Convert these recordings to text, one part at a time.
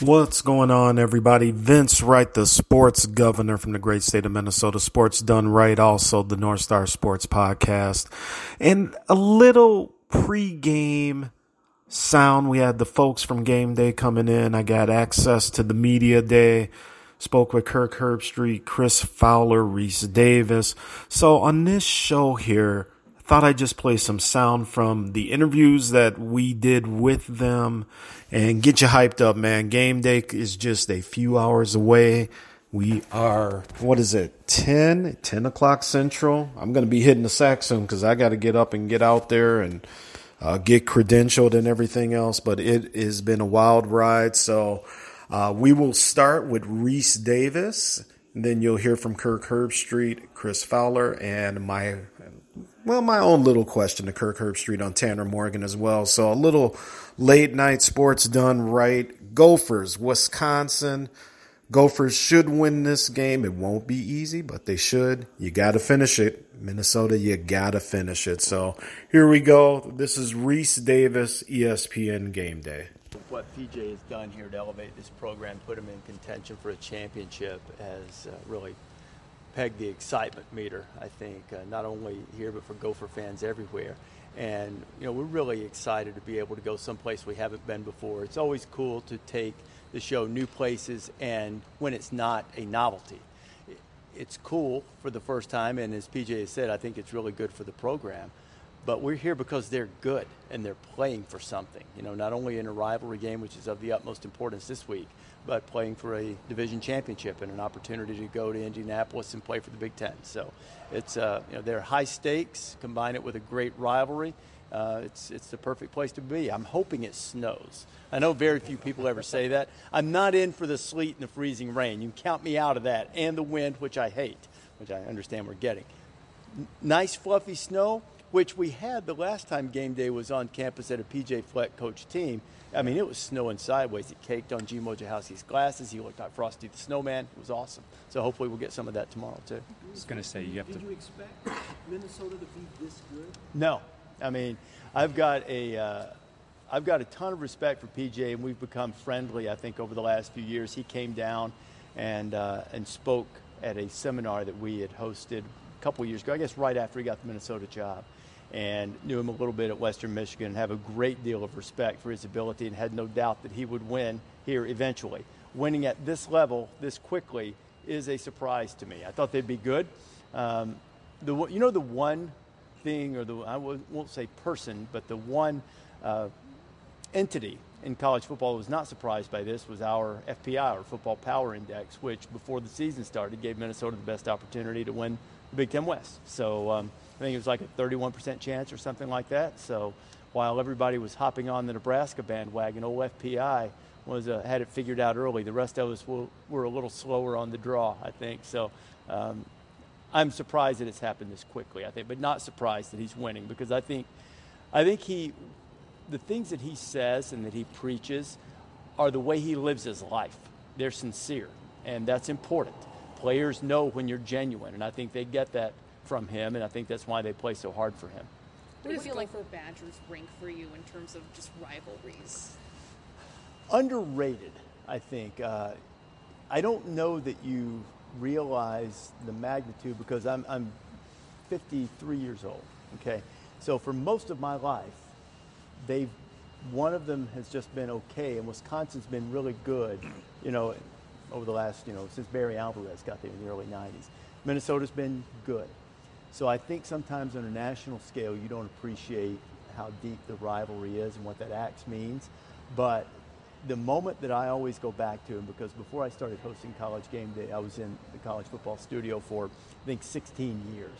What's going on, everybody? Vince Wright, the sports governor from the great state of Minnesota. Sports Done Right, also the North Star Sports Podcast. And a little pregame sound. We had the folks from Game Day coming in. I got access to the media day. Spoke with Kirk Herbstreit, Chris Fowler, Reese Davis. So on this show here, I thought I'd just play some sound from the interviews that we did with them and get you hyped up, man. Game day is just a few hours away. We are, 10 o'clock Central. I'm going to be hitting the sack soon because I got to get up and get out there and get credentialed and everything else. But it has been a wild ride, so... we will start with Reese Davis, then you'll hear from Kirk Herbstreit, Chris Fowler, and my own little question to Kirk Herbstreit on Tanner Morgan as well. So a little late night sports done right. Gophers, Wisconsin. Gophers should win this game. It won't be easy, but they should. You got to finish it. Minnesota, you got to finish it. So here we go. This is Reese Davis, ESPN Game Day. What PJ has done here to elevate this program, put him in contention for a championship, has really pegged the excitement meter, I think, not only here but for Gopher fans everywhere. And, you know, we're really excited to be able to go someplace we haven't been before. It's always cool to take the show new places, and when it's not a novelty. It's cool for the first time, and as PJ has said, I think it's really good for the program. But we're here because they're good and they're playing for something, you know, not only in a rivalry game, which is of the utmost importance this week, but playing for a division championship and an opportunity to go to Indianapolis and play for the Big Ten. So it's, you know, they're high stakes, combine it with a great rivalry. It's the perfect place to be. I'm hoping it snows. I know very few people ever say that. I'm not in for the sleet and the freezing rain. You can count me out of that, and the wind, which I hate, which I understand we're getting. Nice fluffy snow, which we had the last time game day was on campus at a PJ Fleck coach team. I mean, it was snowing sideways. It caked on G. Mojahowski's glasses. He looked like Frosty the Snowman. It was awesome. So hopefully we'll get some of that tomorrow, too. I was going to say, you have to... Did you expect Minnesota to be this good? No. I mean, I've got a ton of respect for PJ, and we've become friendly, I think, over the last few years. He came down and spoke at a seminar that we had hosted a couple years ago, I guess right after he got the Minnesota job, and knew him a little bit at Western Michigan and have a great deal of respect for his ability and had no doubt that he would win here eventually. Winning at this level this quickly is a surprise to me. I thought they'd be good. The one thing, or the, I won't say person, but the one entity in college football that was not surprised by this was our FPI, or Football Power Index, which before the season started gave Minnesota the best opportunity to win the Big Ten West. So I think it was like a 31% chance or something like that. So while everybody was hopping on the Nebraska bandwagon, old FPI had it figured out early. The rest of us were a little slower on the draw, I think. So I'm surprised that it's happened this quickly, I think, but not surprised that he's winning, because I think the things that he says and that he preaches are the way he lives his life. They're sincere, and that's important. Players know when you're genuine, and I think they get that from him, and I think that's why they play so hard for him. What do you feel like the Badgers rank for you in terms of just rivalries? Underrated, I think. I don't know that you realize the magnitude, because I'm 53 years old, okay? So for most of my life, one of them has just been okay, and Wisconsin's been really good, you know, over the last, you know, since Barry Alvarez got there in the early 90s. Minnesota's been good. So I think sometimes on a national scale, you don't appreciate how deep the rivalry is and what that axe means. But the moment that I always go back to, and because before I started hosting College Game Day, I was in the college football studio for, I think, 16 years.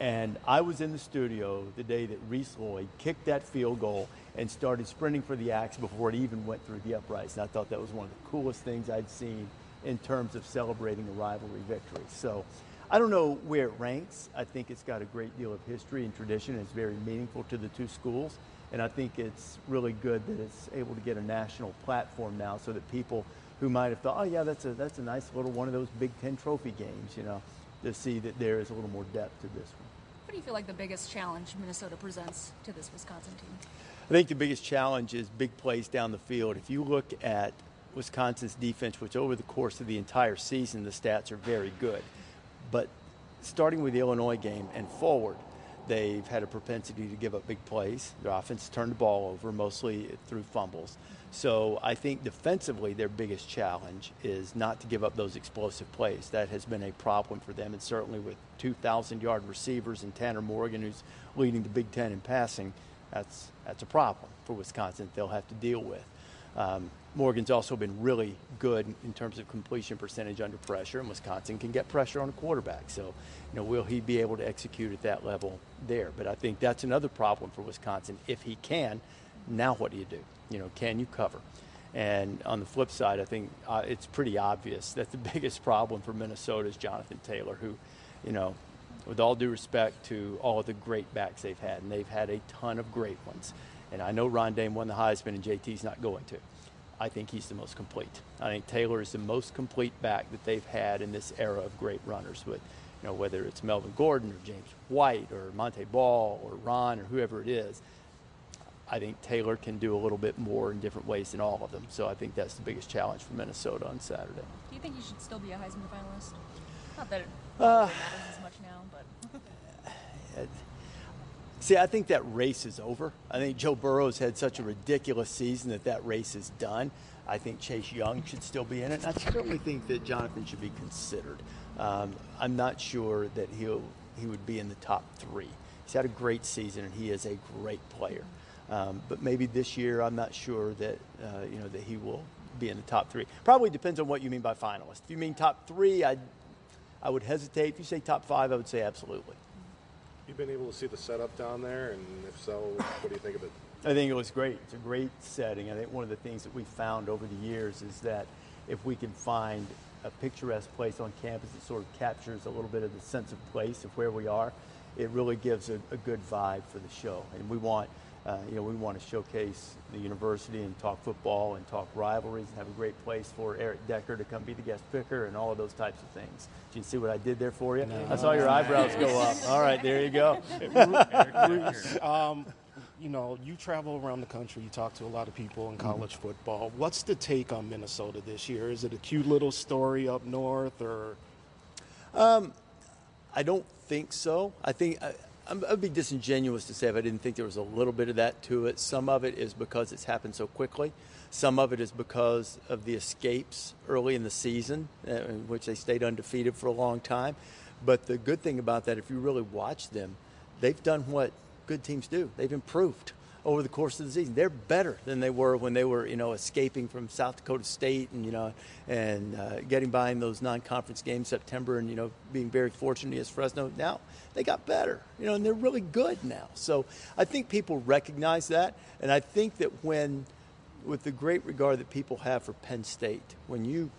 And I was in the studio the day that Reese Lloyd kicked that field goal and started sprinting for the axe before it even went through the uprights. And I thought that was one of the coolest things I'd seen in terms of celebrating a rivalry victory. So I don't know where it ranks. I think it's got a great deal of history and tradition. It's very meaningful to the two schools. And I think it's really good that it's able to get a national platform now, so that people who might have thought, oh, yeah, that's a nice little one of those Big Ten trophy games, you know, to see that there is a little more depth to this one. What do you feel like the biggest challenge Minnesota presents to this Wisconsin team? I think the biggest challenge is big plays down the field. If you look at Wisconsin's defense, which over the course of the entire season, the stats are very good. But starting with the Illinois game and forward, they've had a propensity to give up big plays. Their offense turned the ball over, mostly through fumbles. So I think defensively their biggest challenge is not to give up those explosive plays. That has been a problem for them, and certainly with 2,000-yard receivers and Tanner Morgan, who's leading the Big Ten in passing, that's a problem for Wisconsin that they'll have to deal with. Morgan's also been really good in terms of completion percentage under pressure, and Wisconsin can get pressure on a quarterback. So, will he be able to execute at that level there? But I think that's another problem for Wisconsin. If he can, now what do? Can you cover? And on the flip side, I think it's pretty obvious that the biggest problem for Minnesota is Jonathan Taylor, who, with all due respect to all of the great backs they've had, and they've had a ton of great ones. And I know Ron Dayne won the Heisman, and JT's not going to. I think he's the most complete. I think Taylor is the most complete back that they've had in this era of great runners with, whether it's Melvin Gordon or James White or Monte Ball or Ron or whoever it is. I think Taylor can do a little bit more in different ways than all of them. So I think that's the biggest challenge for Minnesota on Saturday. Do you think he should still be a Heisman finalist? Not that it matters as much now, but... See, I think that race is over. I think Joe Burrow's had such a ridiculous season that race is done. I think Chase Young should still be in it. And I certainly think that Jonathan should be considered. I'm not sure that he would be in the top three. He's had a great season, and he is a great player. But maybe this year, I'm not sure that that he will be in the top three. Probably depends on what you mean by finalist. If you mean top three, I would hesitate. If you say top five, I would say absolutely. You've been able to see the setup down there, and if so, what do you think of it? I think it was great. It's a great setting. I think one of the things that we found over the years is that if we can find a picturesque place on campus that sort of captures a little bit of the sense of place of where we are, it really gives a good vibe for the show. And we want, we want to showcase the university and talk football and talk rivalries and have a great place for Eric Decker to come be the guest picker and all of those types of things. Did you see what I did there for you? No. I saw your eyebrows go up. All right, there you go. You travel around the country. You talk to a lot of people in college football. What's the take on Minnesota this year? Is it a cute little story up north, or? I don't think so. I'd be disingenuous to say if I didn't think there was a little bit of that to it. Some of it is because it's happened so quickly. Some of it is because of the escapes early in the season, in which they stayed undefeated for a long time. But the good thing about that, if you really watch them, they've done what good teams do. They've improved over the course of the season. They're better than they were when they were, escaping from South Dakota State and getting by in those non-conference games September and, being very fortunate against Fresno. Now they got better, and they're really good now. So I think people recognize that. And I think that with the great regard that people have for Penn State, when you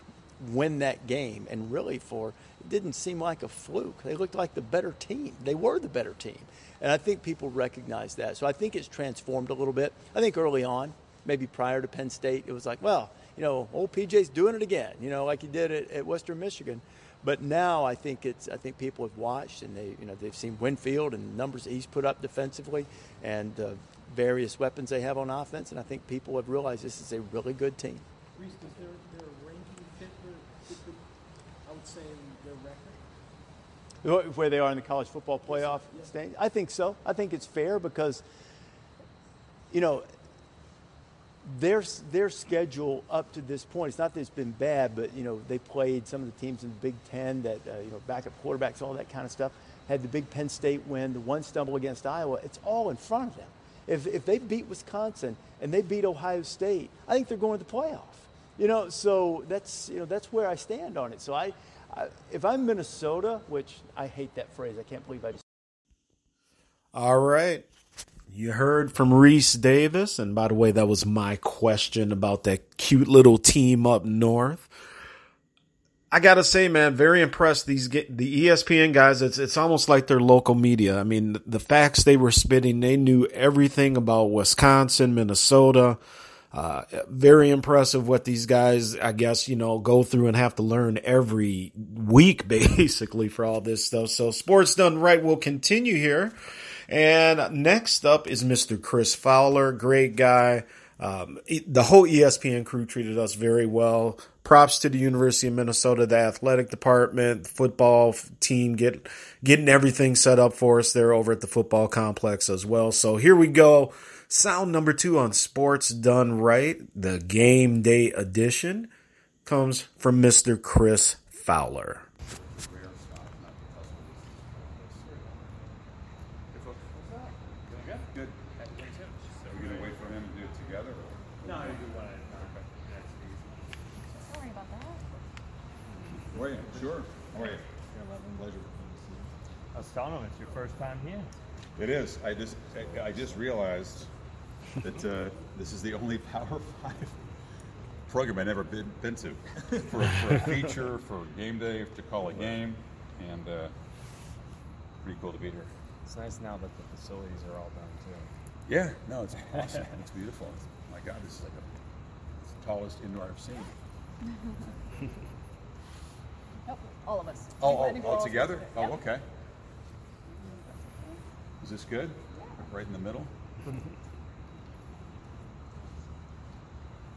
win that game, and really it didn't seem like a fluke. They looked like the better team. They were the better team. And I think people recognize that. So I think it's transformed a little bit. I think early on, maybe prior to Penn State, it was like, well, old PJ's doing it again, like he did at Western Michigan. But now I think people have watched, and they've seen Winfield and the numbers he's put up defensively and the various weapons they have on offense. And I think people have realized this is a really good team. Reese, does their ranking fit for, I would say, their record? Where they are in the college football playoff stage? I think so. I think it's fair because, their schedule up to this point, it's not that it's been bad, but, they played some of the teams in the Big Ten that, backup quarterbacks, all that kind of stuff, had the big Penn State win, the one stumble against Iowa. It's all in front of them. If they beat Wisconsin and they beat Ohio State, I think they're going to the playoff. So that's, that's where I stand on it. So if I'm Minnesota, which I hate that phrase. I can't believe I just. All right. You heard from Reese Davis. And by the way, that was my question about that cute little team up north. I got to say, man, very impressed. The ESPN guys, it's almost like they're local media. I mean, the facts they were spitting, they knew everything about Wisconsin, Minnesota. Very impressive what these guys, I guess, go through and have to learn every week, basically, for all this stuff. So Sports Done Right will continue here. And next up is Mr. Chris Fowler, great guy. The whole ESPN crew treated us very well. Props to the University of Minnesota, the athletic department, the football team getting everything set up for us there over at the football complex as well. So here we go. Sound number two on Sports Done Right, the game day edition, comes from Mr. Chris Fowler. Sure. How are you? You're loving. Pleasure. Astano, it's your first time here. It is. I just realized that this is the only Power 5 program I've never been to for a feature, for game day, to call a game, and pretty cool to be here. It's nice now that the facilities are all done too. Yeah. No, it's awesome. It's beautiful. Oh my God, this is it's the tallest indoor I've seen. Nope, all of us. All together? Yep. Oh, okay. Is this good? Yeah. Right in the middle?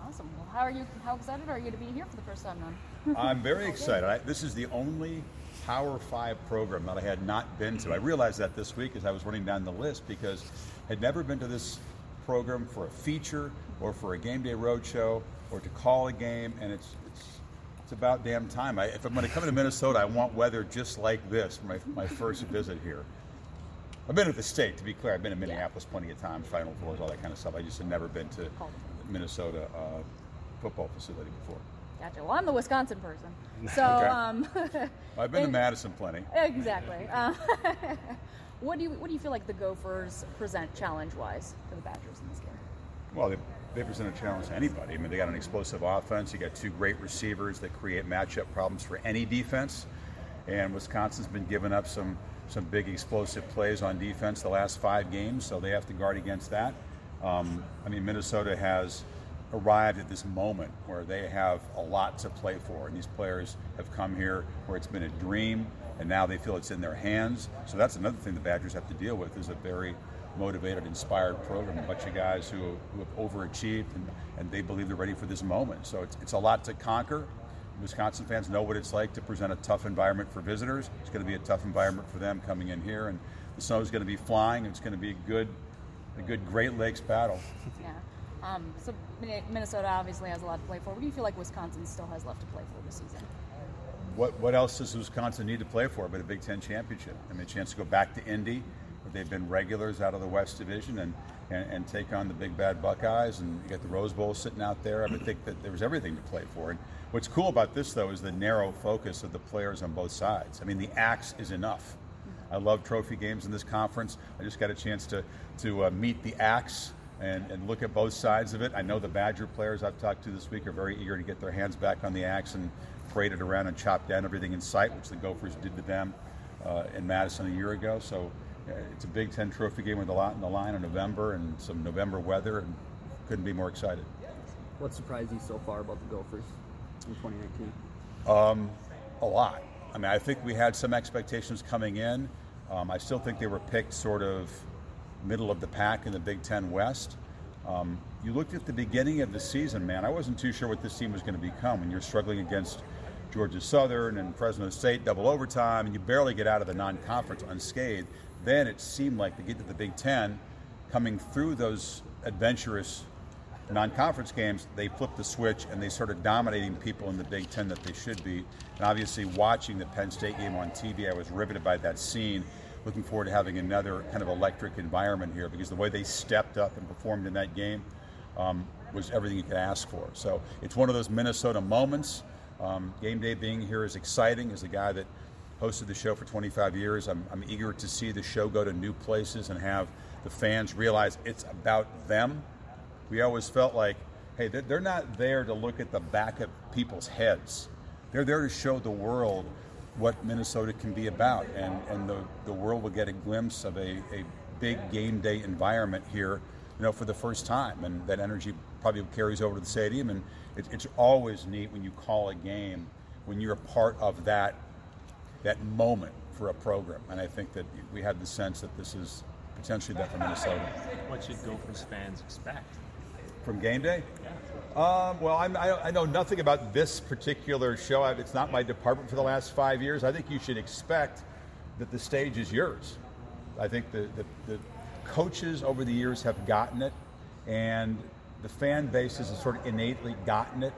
Awesome. Well, how excited are you to be here for the first time, Ron? I'm very excited. This is the only Power 5 program that I had not been to. I realized that this week as I was running down the list, because I had never been to this program for a feature or for a game day roadshow or to call a game, and it's about damn time. If I'm going to come to Minnesota, I want weather just like this for my first visit here. I've been at the state, to be clear. I've been in Minneapolis plenty of times, Final Fours, all that kind of stuff. I just had never been to Minnesota football facility before. Gotcha. Well, I'm the Wisconsin person. So okay. I've been to Madison plenty. Exactly. What do you feel like the Gophers present challenge-wise for the Badgers in this game? Well, they present a challenge to anybody. I mean, they got an explosive offense. You got two great receivers that create matchup problems for any defense. And Wisconsin's been giving up some big explosive plays on defense the last 5 games, so they have to guard against that. Minnesota has arrived at this moment where they have a lot to play for, and these players have come here where it's been a dream, and now they feel it's in their hands. So that's another thing the Badgers have to deal with, is a very motivated, inspired program, a bunch of guys who have overachieved and they believe they're ready for this moment. So it's a lot to conquer. Wisconsin fans know what it's like to present a tough environment for visitors. It's going to be a tough environment for them coming in here, and the snow is going to be flying. It's going to be a good Great Lakes battle. Yeah. So Minnesota obviously has a lot to play for. What do you feel like Wisconsin still has left to play for this season? What else does Wisconsin need to play for but a Big Ten championship? I mean, a chance to go back to Indy. They've been regulars out of the West Division and take on the big bad Buckeyes, and you got the Rose Bowl sitting out there. I would think that there was everything to play for. And what's cool about this, though, is the narrow focus of the players on both sides. I mean, the axe is enough. I love trophy games in this conference. I just got a chance to meet the axe and look at both sides of it. I know the Badger players I've talked to this week are very eager to get their hands back on the axe and parade it around and chop down everything in sight, which the Gophers did to them in Madison a year ago. So it's a Big Ten trophy game with a lot on the line in November and some November weather, and couldn't be more excited. What surprised you so far about the Gophers in 2019? A lot. I mean, I think we had some expectations coming in. I still think they were picked sort of middle of the pack in the Big Ten West. You looked at the beginning of the season, man. I wasn't too sure what this team was going to become when you're struggling against Georgia Southern and Fresno State double overtime, and you barely get out of the non-conference unscathed. Then it seemed like to get to the Big Ten, coming through those adventurous non-conference games, they flipped the switch and they started dominating people in the Big Ten that they should be. And obviously watching the Penn State game on TV, I was riveted by that scene. Looking forward to having another kind of electric environment here, because the way they stepped up and performed in that game was everything you could ask for. So it's one of those Minnesota moments. Game day being here is exciting. As a guy that hosted the show for 25 years, I'm eager to see the show go to new places and have the fans realize it's about them. We always felt like, hey, they're not there to look at the back of people's heads. They're there to show the world what Minnesota can be about, and the world will get a glimpse of a big game day environment here, you know, for the first time, and that energy probably carries over to the stadium. And it's always neat when you call a game, when you're a part of that moment for a program. And I think that we had the sense that this is potentially that for Minnesota. What should Gophers fans expect? From Game Day? Well, I know nothing about this particular show. It's not my department for the last 5 years. I think you should expect that the stage is yours. I think the coaches over the years have gotten it, and the fan base has sort of innately gotten it,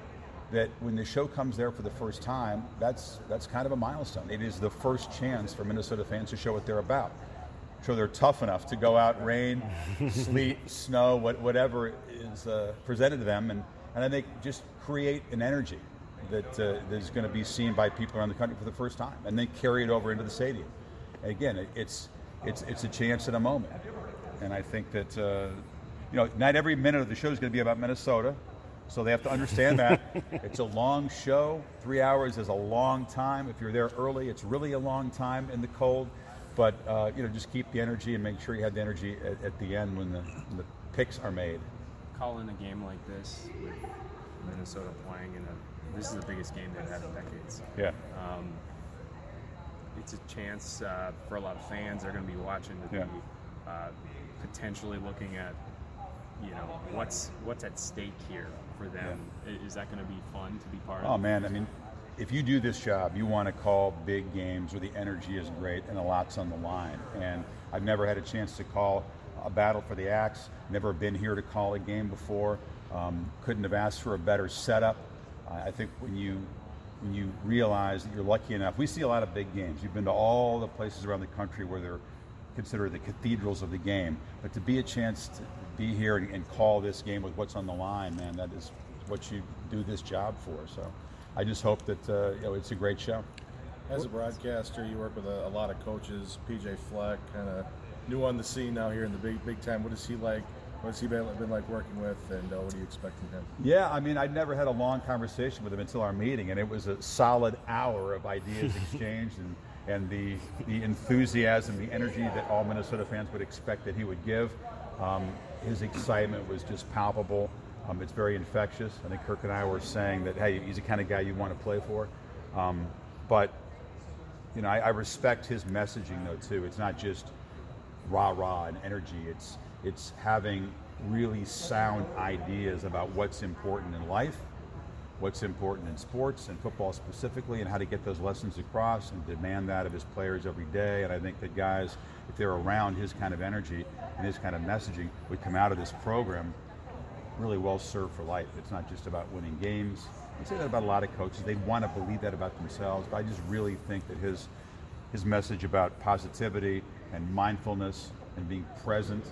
that when the show comes there for the first time, that's kind of a milestone. It is the first chance for Minnesota fans to show what they're about. So they're tough enough to go out, rain, sleet, snow, whatever is presented to them, and I think just create an energy that is going to be seen by people around the country for the first time, and then carry it over into the stadium. And again, it's a chance at a moment, and I think that not every minute of the show is going to be about Minnesota, so they have to understand that it's a long show. 3 hours is a long time. If you're there early, it's really a long time in the cold. But, just keep the energy and make sure you have the energy at the end when the picks are made. Calling a game like this with Minnesota playing this is the biggest game they've had in decades. Yeah. It's a chance for a lot of fans. They're going to be watching to be potentially looking at, what's at stake here for them. Yeah. Is that going to be fun to be part of? Oh, man, I mean, if you do this job, you want to call big games where the energy is great and a lot's on the line. And I've never had a chance to call a battle for the axe, never been here to call a game before. Couldn't have asked for a better setup. I think when you realize that you're lucky enough, we see a lot of big games. You've been to all the places around the country where they're considered the cathedrals of the game. But to be a chance to be here and call this game with what's on the line, man, that is what you do this job for. So I just hope that it's a great show. As a broadcaster, you work with a lot of coaches. PJ Fleck, kind of new on the scene now here in the big time. What is he like? What has he been like working with, and what do you expect from him? Yeah, I mean, I'd never had a long conversation with him until our meeting, and it was a solid hour of ideas exchanged and the enthusiasm, the energy that all Minnesota fans would expect that he would give. His excitement was just palpable. It's very infectious. I think Kirk and I were saying that, hey, he's the kind of guy you want to play for. I respect his messaging, though, too. It's not just rah-rah and energy. It's having really sound ideas about what's important in life, what's important in sports and football specifically, and how to get those lessons across and demand that of his players every day. And I think that guys, if they're around his kind of energy and his kind of messaging, would come out of this program really well served for life. It's not just about winning games. I say that about a lot of coaches. They want to believe that about themselves, but I just really think that his message about positivity and mindfulness and being present,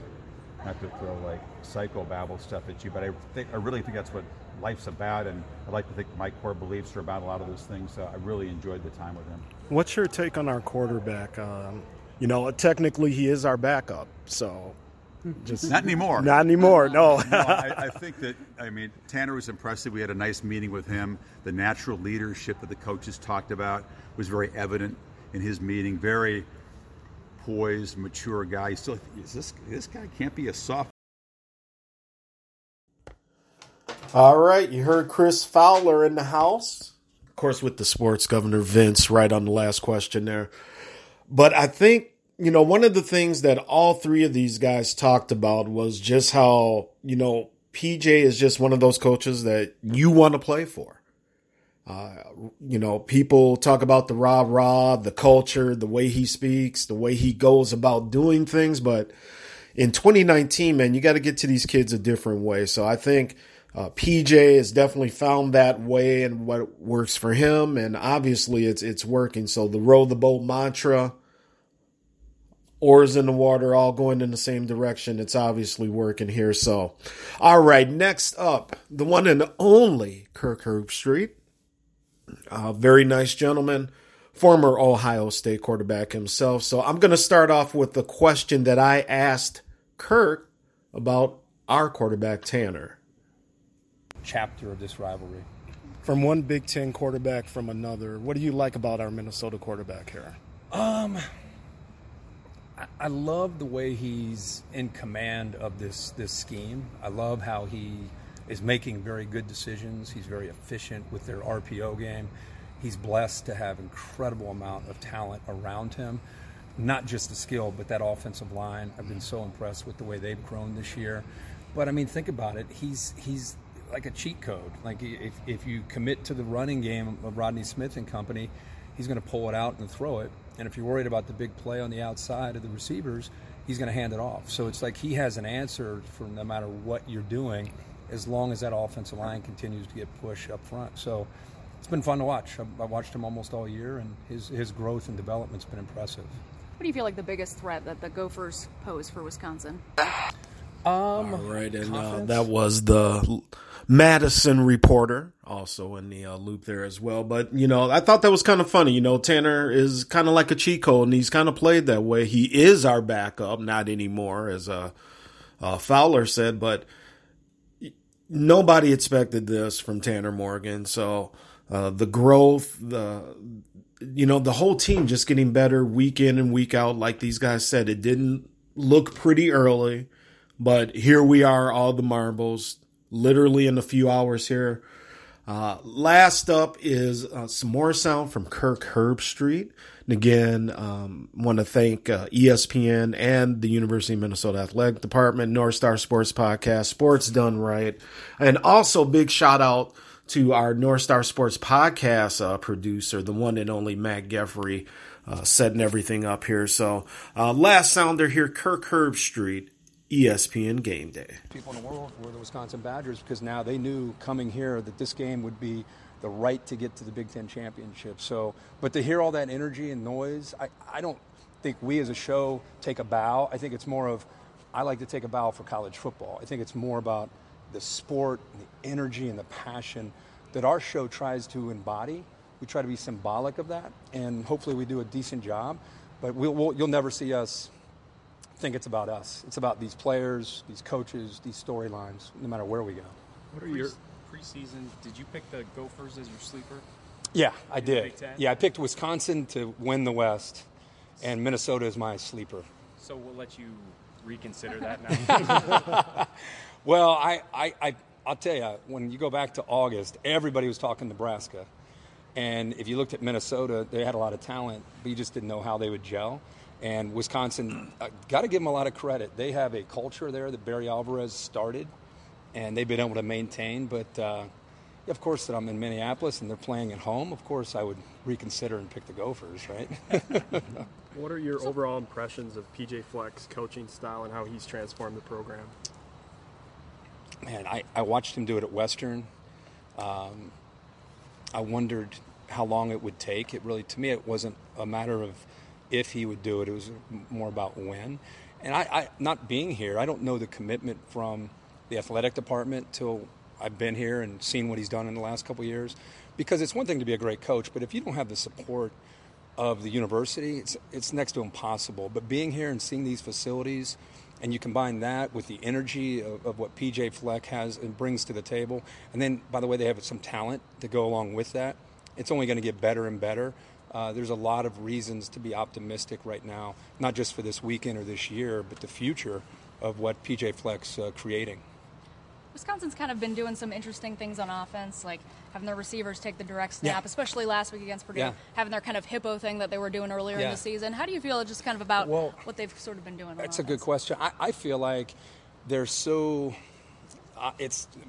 not to throw like psychobabble stuff at you, but I really think that's what life's about, and I like to think my core beliefs are about a lot of those things, so I really enjoyed the time with him. What's your take on our quarterback? Technically he is our backup, so... Just not anymore. Not anymore, no. No, I think that, Tanner was impressive. We had a nice meeting with him. The natural leadership that the coaches talked about was very evident in his meeting. Very poised, mature guy. He's still, this guy can't be a soft. All right, you heard Chris Fowler in the house. Of course, with the sports governor, Vince, right on the last question there. But I think, one of the things that all three of these guys talked about was just how, PJ is just one of those coaches that you want to play for. People talk about the rah-rah, the culture, the way he speaks, the way he goes about doing things. But in 2019, man, you got to get to these kids a different way. So I think PJ has definitely found that way and what works for him. And obviously it's working. So the row the boat mantra, oars in the water, all going in the same direction. It's obviously working here. So, all right, next up, the one and only Kirk Herbstreit. Very nice gentleman, former Ohio State quarterback himself. So I'm going to start off with the question that I asked Kirk about our quarterback, Tanner. Chapter of this rivalry. From one Big Ten quarterback from another, what do you like about our Minnesota quarterback here? I love the way he's in command of this scheme. I love how he is making very good decisions. He's very efficient with their RPO game. He's blessed to have incredible amount of talent around him, not just the skill, but that offensive line. I've been so impressed with the way they've grown this year. But I mean, think about it. He's like a cheat code. Like if you commit to the running game of Rodney Smith and company, he's going to pull it out and throw it. And if you're worried about the big play on the outside of the receivers, he's going to hand it off. So it's like he has an answer for no matter what you're doing, as long as that offensive line continues to get pushed up front. So it's been fun to watch. I watched him almost all year, and his growth and development's been impressive. What do you feel like the biggest threat that the Gophers pose for Wisconsin? All right, and that was the Madison reporter, also in the loop there as well. But, you know, I thought that was kind of funny. You know, Tanner is kind of like a cheat code, and he's kind of played that way. He is our backup, not anymore, as Fowler said. But nobody expected this from Tanner Morgan. So the growth, the whole team just getting better week in and week out. Like these guys said, it didn't look pretty early. But here we are, all the marbles, literally in a few hours here. Last up is some more sound from Kirk Herbstreit. And again, want to thank ESPN and the University of Minnesota Athletic Department, North Star Sports Podcast, Sports Done Right. And also big shout out to our North Star Sports Podcast producer, the one and only Matt Geffrey, setting everything up here. So last sounder here, Kirk Herbstreit. ESPN Game Day. People in the world were the Wisconsin Badgers because now they knew coming here that this game would be the right to get to the Big Ten Championship. So, but to hear all that energy and noise, I don't think we as a show take a bow. I think it's more of, I like to take a bow for college football. I think it's more about the sport, and the energy, and the passion that our show tries to embody. We try to be symbolic of that, and hopefully we do a decent job. But you'll never see us think it's about us. It's about these players, these coaches, these storylines, no matter where we go. What are your preseason? Did you pick the Gophers as your sleeper? Yeah, I did. Yeah, I picked Wisconsin to win the West, and Minnesota is my sleeper. So we'll let you reconsider that now. Well, I'll tell you, when you go back to August, everybody was talking Nebraska. And if you looked at Minnesota, they had a lot of talent, but you just didn't know how they would gel. And Wisconsin, got to give them a lot of credit. They have a culture there that Barry Alvarez started, and they've been able to maintain. But, of course, that I'm in Minneapolis and they're playing at home. Of course, I would reconsider and pick the Gophers, right? What are your overall impressions of PJ Fleck's coaching style and how he's transformed the program? Man, I watched him do it at Western. I wondered how long it would take. It really, to me, it wasn't a matter of if he would do it. It was more about when. And I not being here, I don't know the commitment from the athletic department till I've been here and seen what he's done in the last couple of years. Because it's one thing to be a great coach, but if you don't have the support of the university, it's next to impossible. But being here and seeing these facilities, and you combine that with the energy of what PJ Fleck has and brings to the table. And then, by the way, they have some talent to go along with that. It's only going to get better and better. There's a lot of reasons to be optimistic right now, not just for this weekend or this year, but the future of what P.J. Fleck's creating. Wisconsin's kind of been doing some interesting things on offense, like having their receivers take the direct snap, especially last week against Purdue, having their kind of hippo thing that they were doing earlier in the season. How do you feel just kind of about what they've sort of been doing on offense? That's a good question. I feel like they're so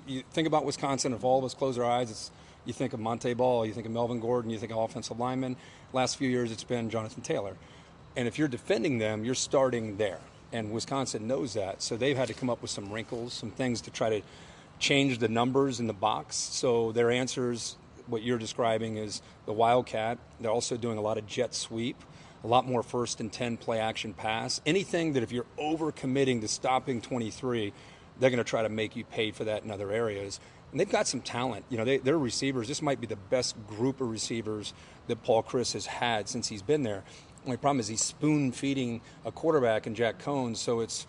you think about Wisconsin, if all of us close our eyes, you think of Monte Ball, you think of Melvin Gordon, you think of offensive linemen. Last few years, it's been Jonathan Taylor. And if you're defending them, you're starting there. And Wisconsin knows that. So they've had to come up with some wrinkles, some things to try to change the numbers in the box. So their answers, what you're describing, is the Wildcat. They're also doing a lot of jet sweep, a lot more 1st and 10 play action pass. Anything that if you're overcommitting to stopping 23, they're going to try to make you pay for that in other areas. And they've got some talent. You know, their receivers, this might be the best group of receivers that Paul Chris has had since he's been there. The only problem is he's spoon-feeding a quarterback in Jack Cohn, so it's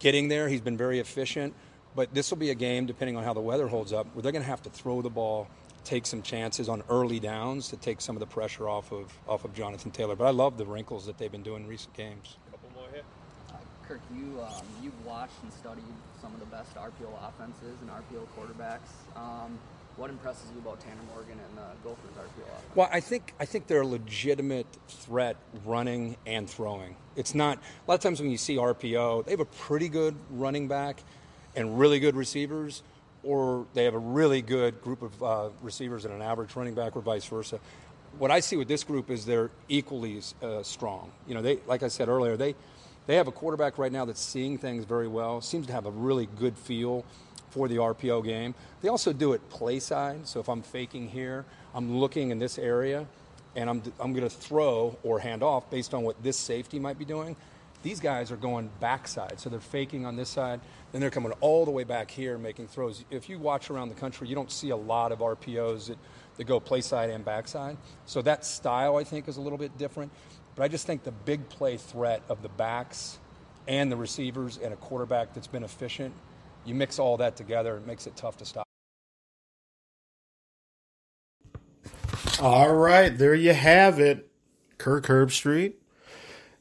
getting there. He's been very efficient. But this will be a game, depending on how the weather holds up, where they're going to have to throw the ball, take some chances on early downs to take some of the pressure off of Jonathan Taylor. But I love the wrinkles that they've been doing in recent games. A couple more here. Kirk, you've watched and studied some of the best RPO offenses and RPO quarterbacks. What impresses you about Tanner Morgan and the Gophers' RPO offense? Well, I think they're a legitimate threat running and throwing. It's not – a lot of times when you see RPO, they have a pretty good running back. and really good receivers, or they have a really good group of receivers and an average running back, or vice versa. What I see with this group is they're equally strong. You know, they, like I said earlier, they have a quarterback right now that's seeing things very well, seems to have a really good feel for the RPO game. They also do it play side, so if I'm faking here, I'm looking in this area, and I'm going to throw or hand off based on what this safety might be doing. These guys are going backside, so they're faking on this side, then they're coming all the way back here making throws. If you watch around the country, you don't see a lot of RPOs that go play side and backside. So that style, I think, is a little bit different. But I just think the big play threat of the backs and the receivers and a quarterback that's been efficient, you mix all that together, it makes it tough to stop. All right, there you have it, Kirk Herbstreit.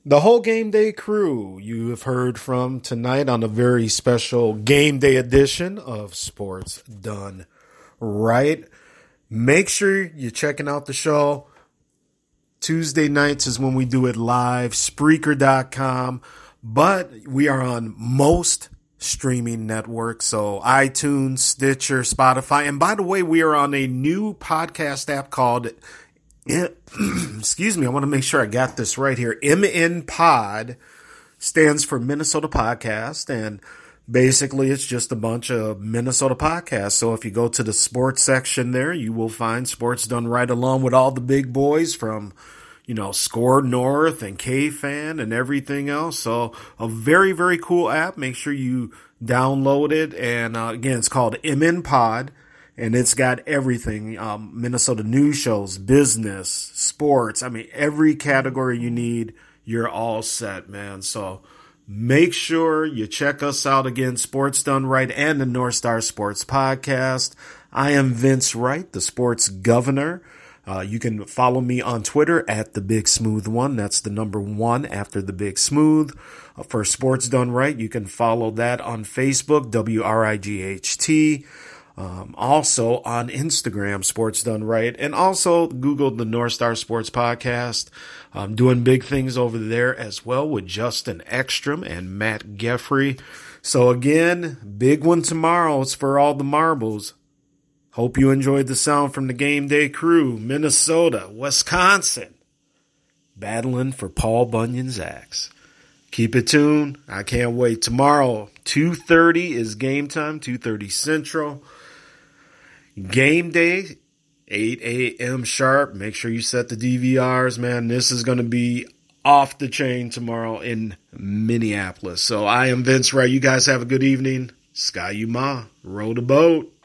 The whole Game Day crew you have heard from tonight on a very special Game Day edition of Sports Done Right. Make sure you're checking out the show. Tuesday nights is when we do it live, Spreaker.com. But we are on most streaming networks, so iTunes, Stitcher, Spotify. And by the way, we are on a new podcast app called excuse me, I want to make sure I got this right here. MNPod stands for Minnesota Podcast, and basically it's just a bunch of Minnesota podcasts. So if you go to the sports section there, you will find Sports Done Right along with all the big boys from, you know, Score North and K-Fan and everything else. So a very, very cool app. Make sure you download it. And again, it's called MNPod. And it's got everything, Minnesota news shows, business, sports. I mean, every category you need, you're all set, man. So make sure you check us out again, Sports Done Right and the North Star Sports Podcast. I am Vince Wright, the sports governor. You can follow me on Twitter at the Big Smooth One. That's the number one after the Big Smooth. For Sports Done Right, you can follow that on Facebook, WRIGHT. Also on Instagram, Sports Done Right, and also Google the North Star Sports Podcast. I'm doing big things over there as well with Justin Ekstrom and Matt Geffrey. So again, big one tomorrow. It's for all the marbles. Hope you enjoyed the sound from the Game Day crew. Minnesota, Wisconsin, battling for Paul Bunyan's axe. Keep it tuned. I can't wait. Tomorrow, 2:30 is game time, 2:30 Central. Game Day, 8 a.m. sharp. Make sure you set the DVRs, man. This is going to be off the chain tomorrow in Minneapolis. So I am Vince Wright. You guys have a good evening. Sky you ma. Row the boat.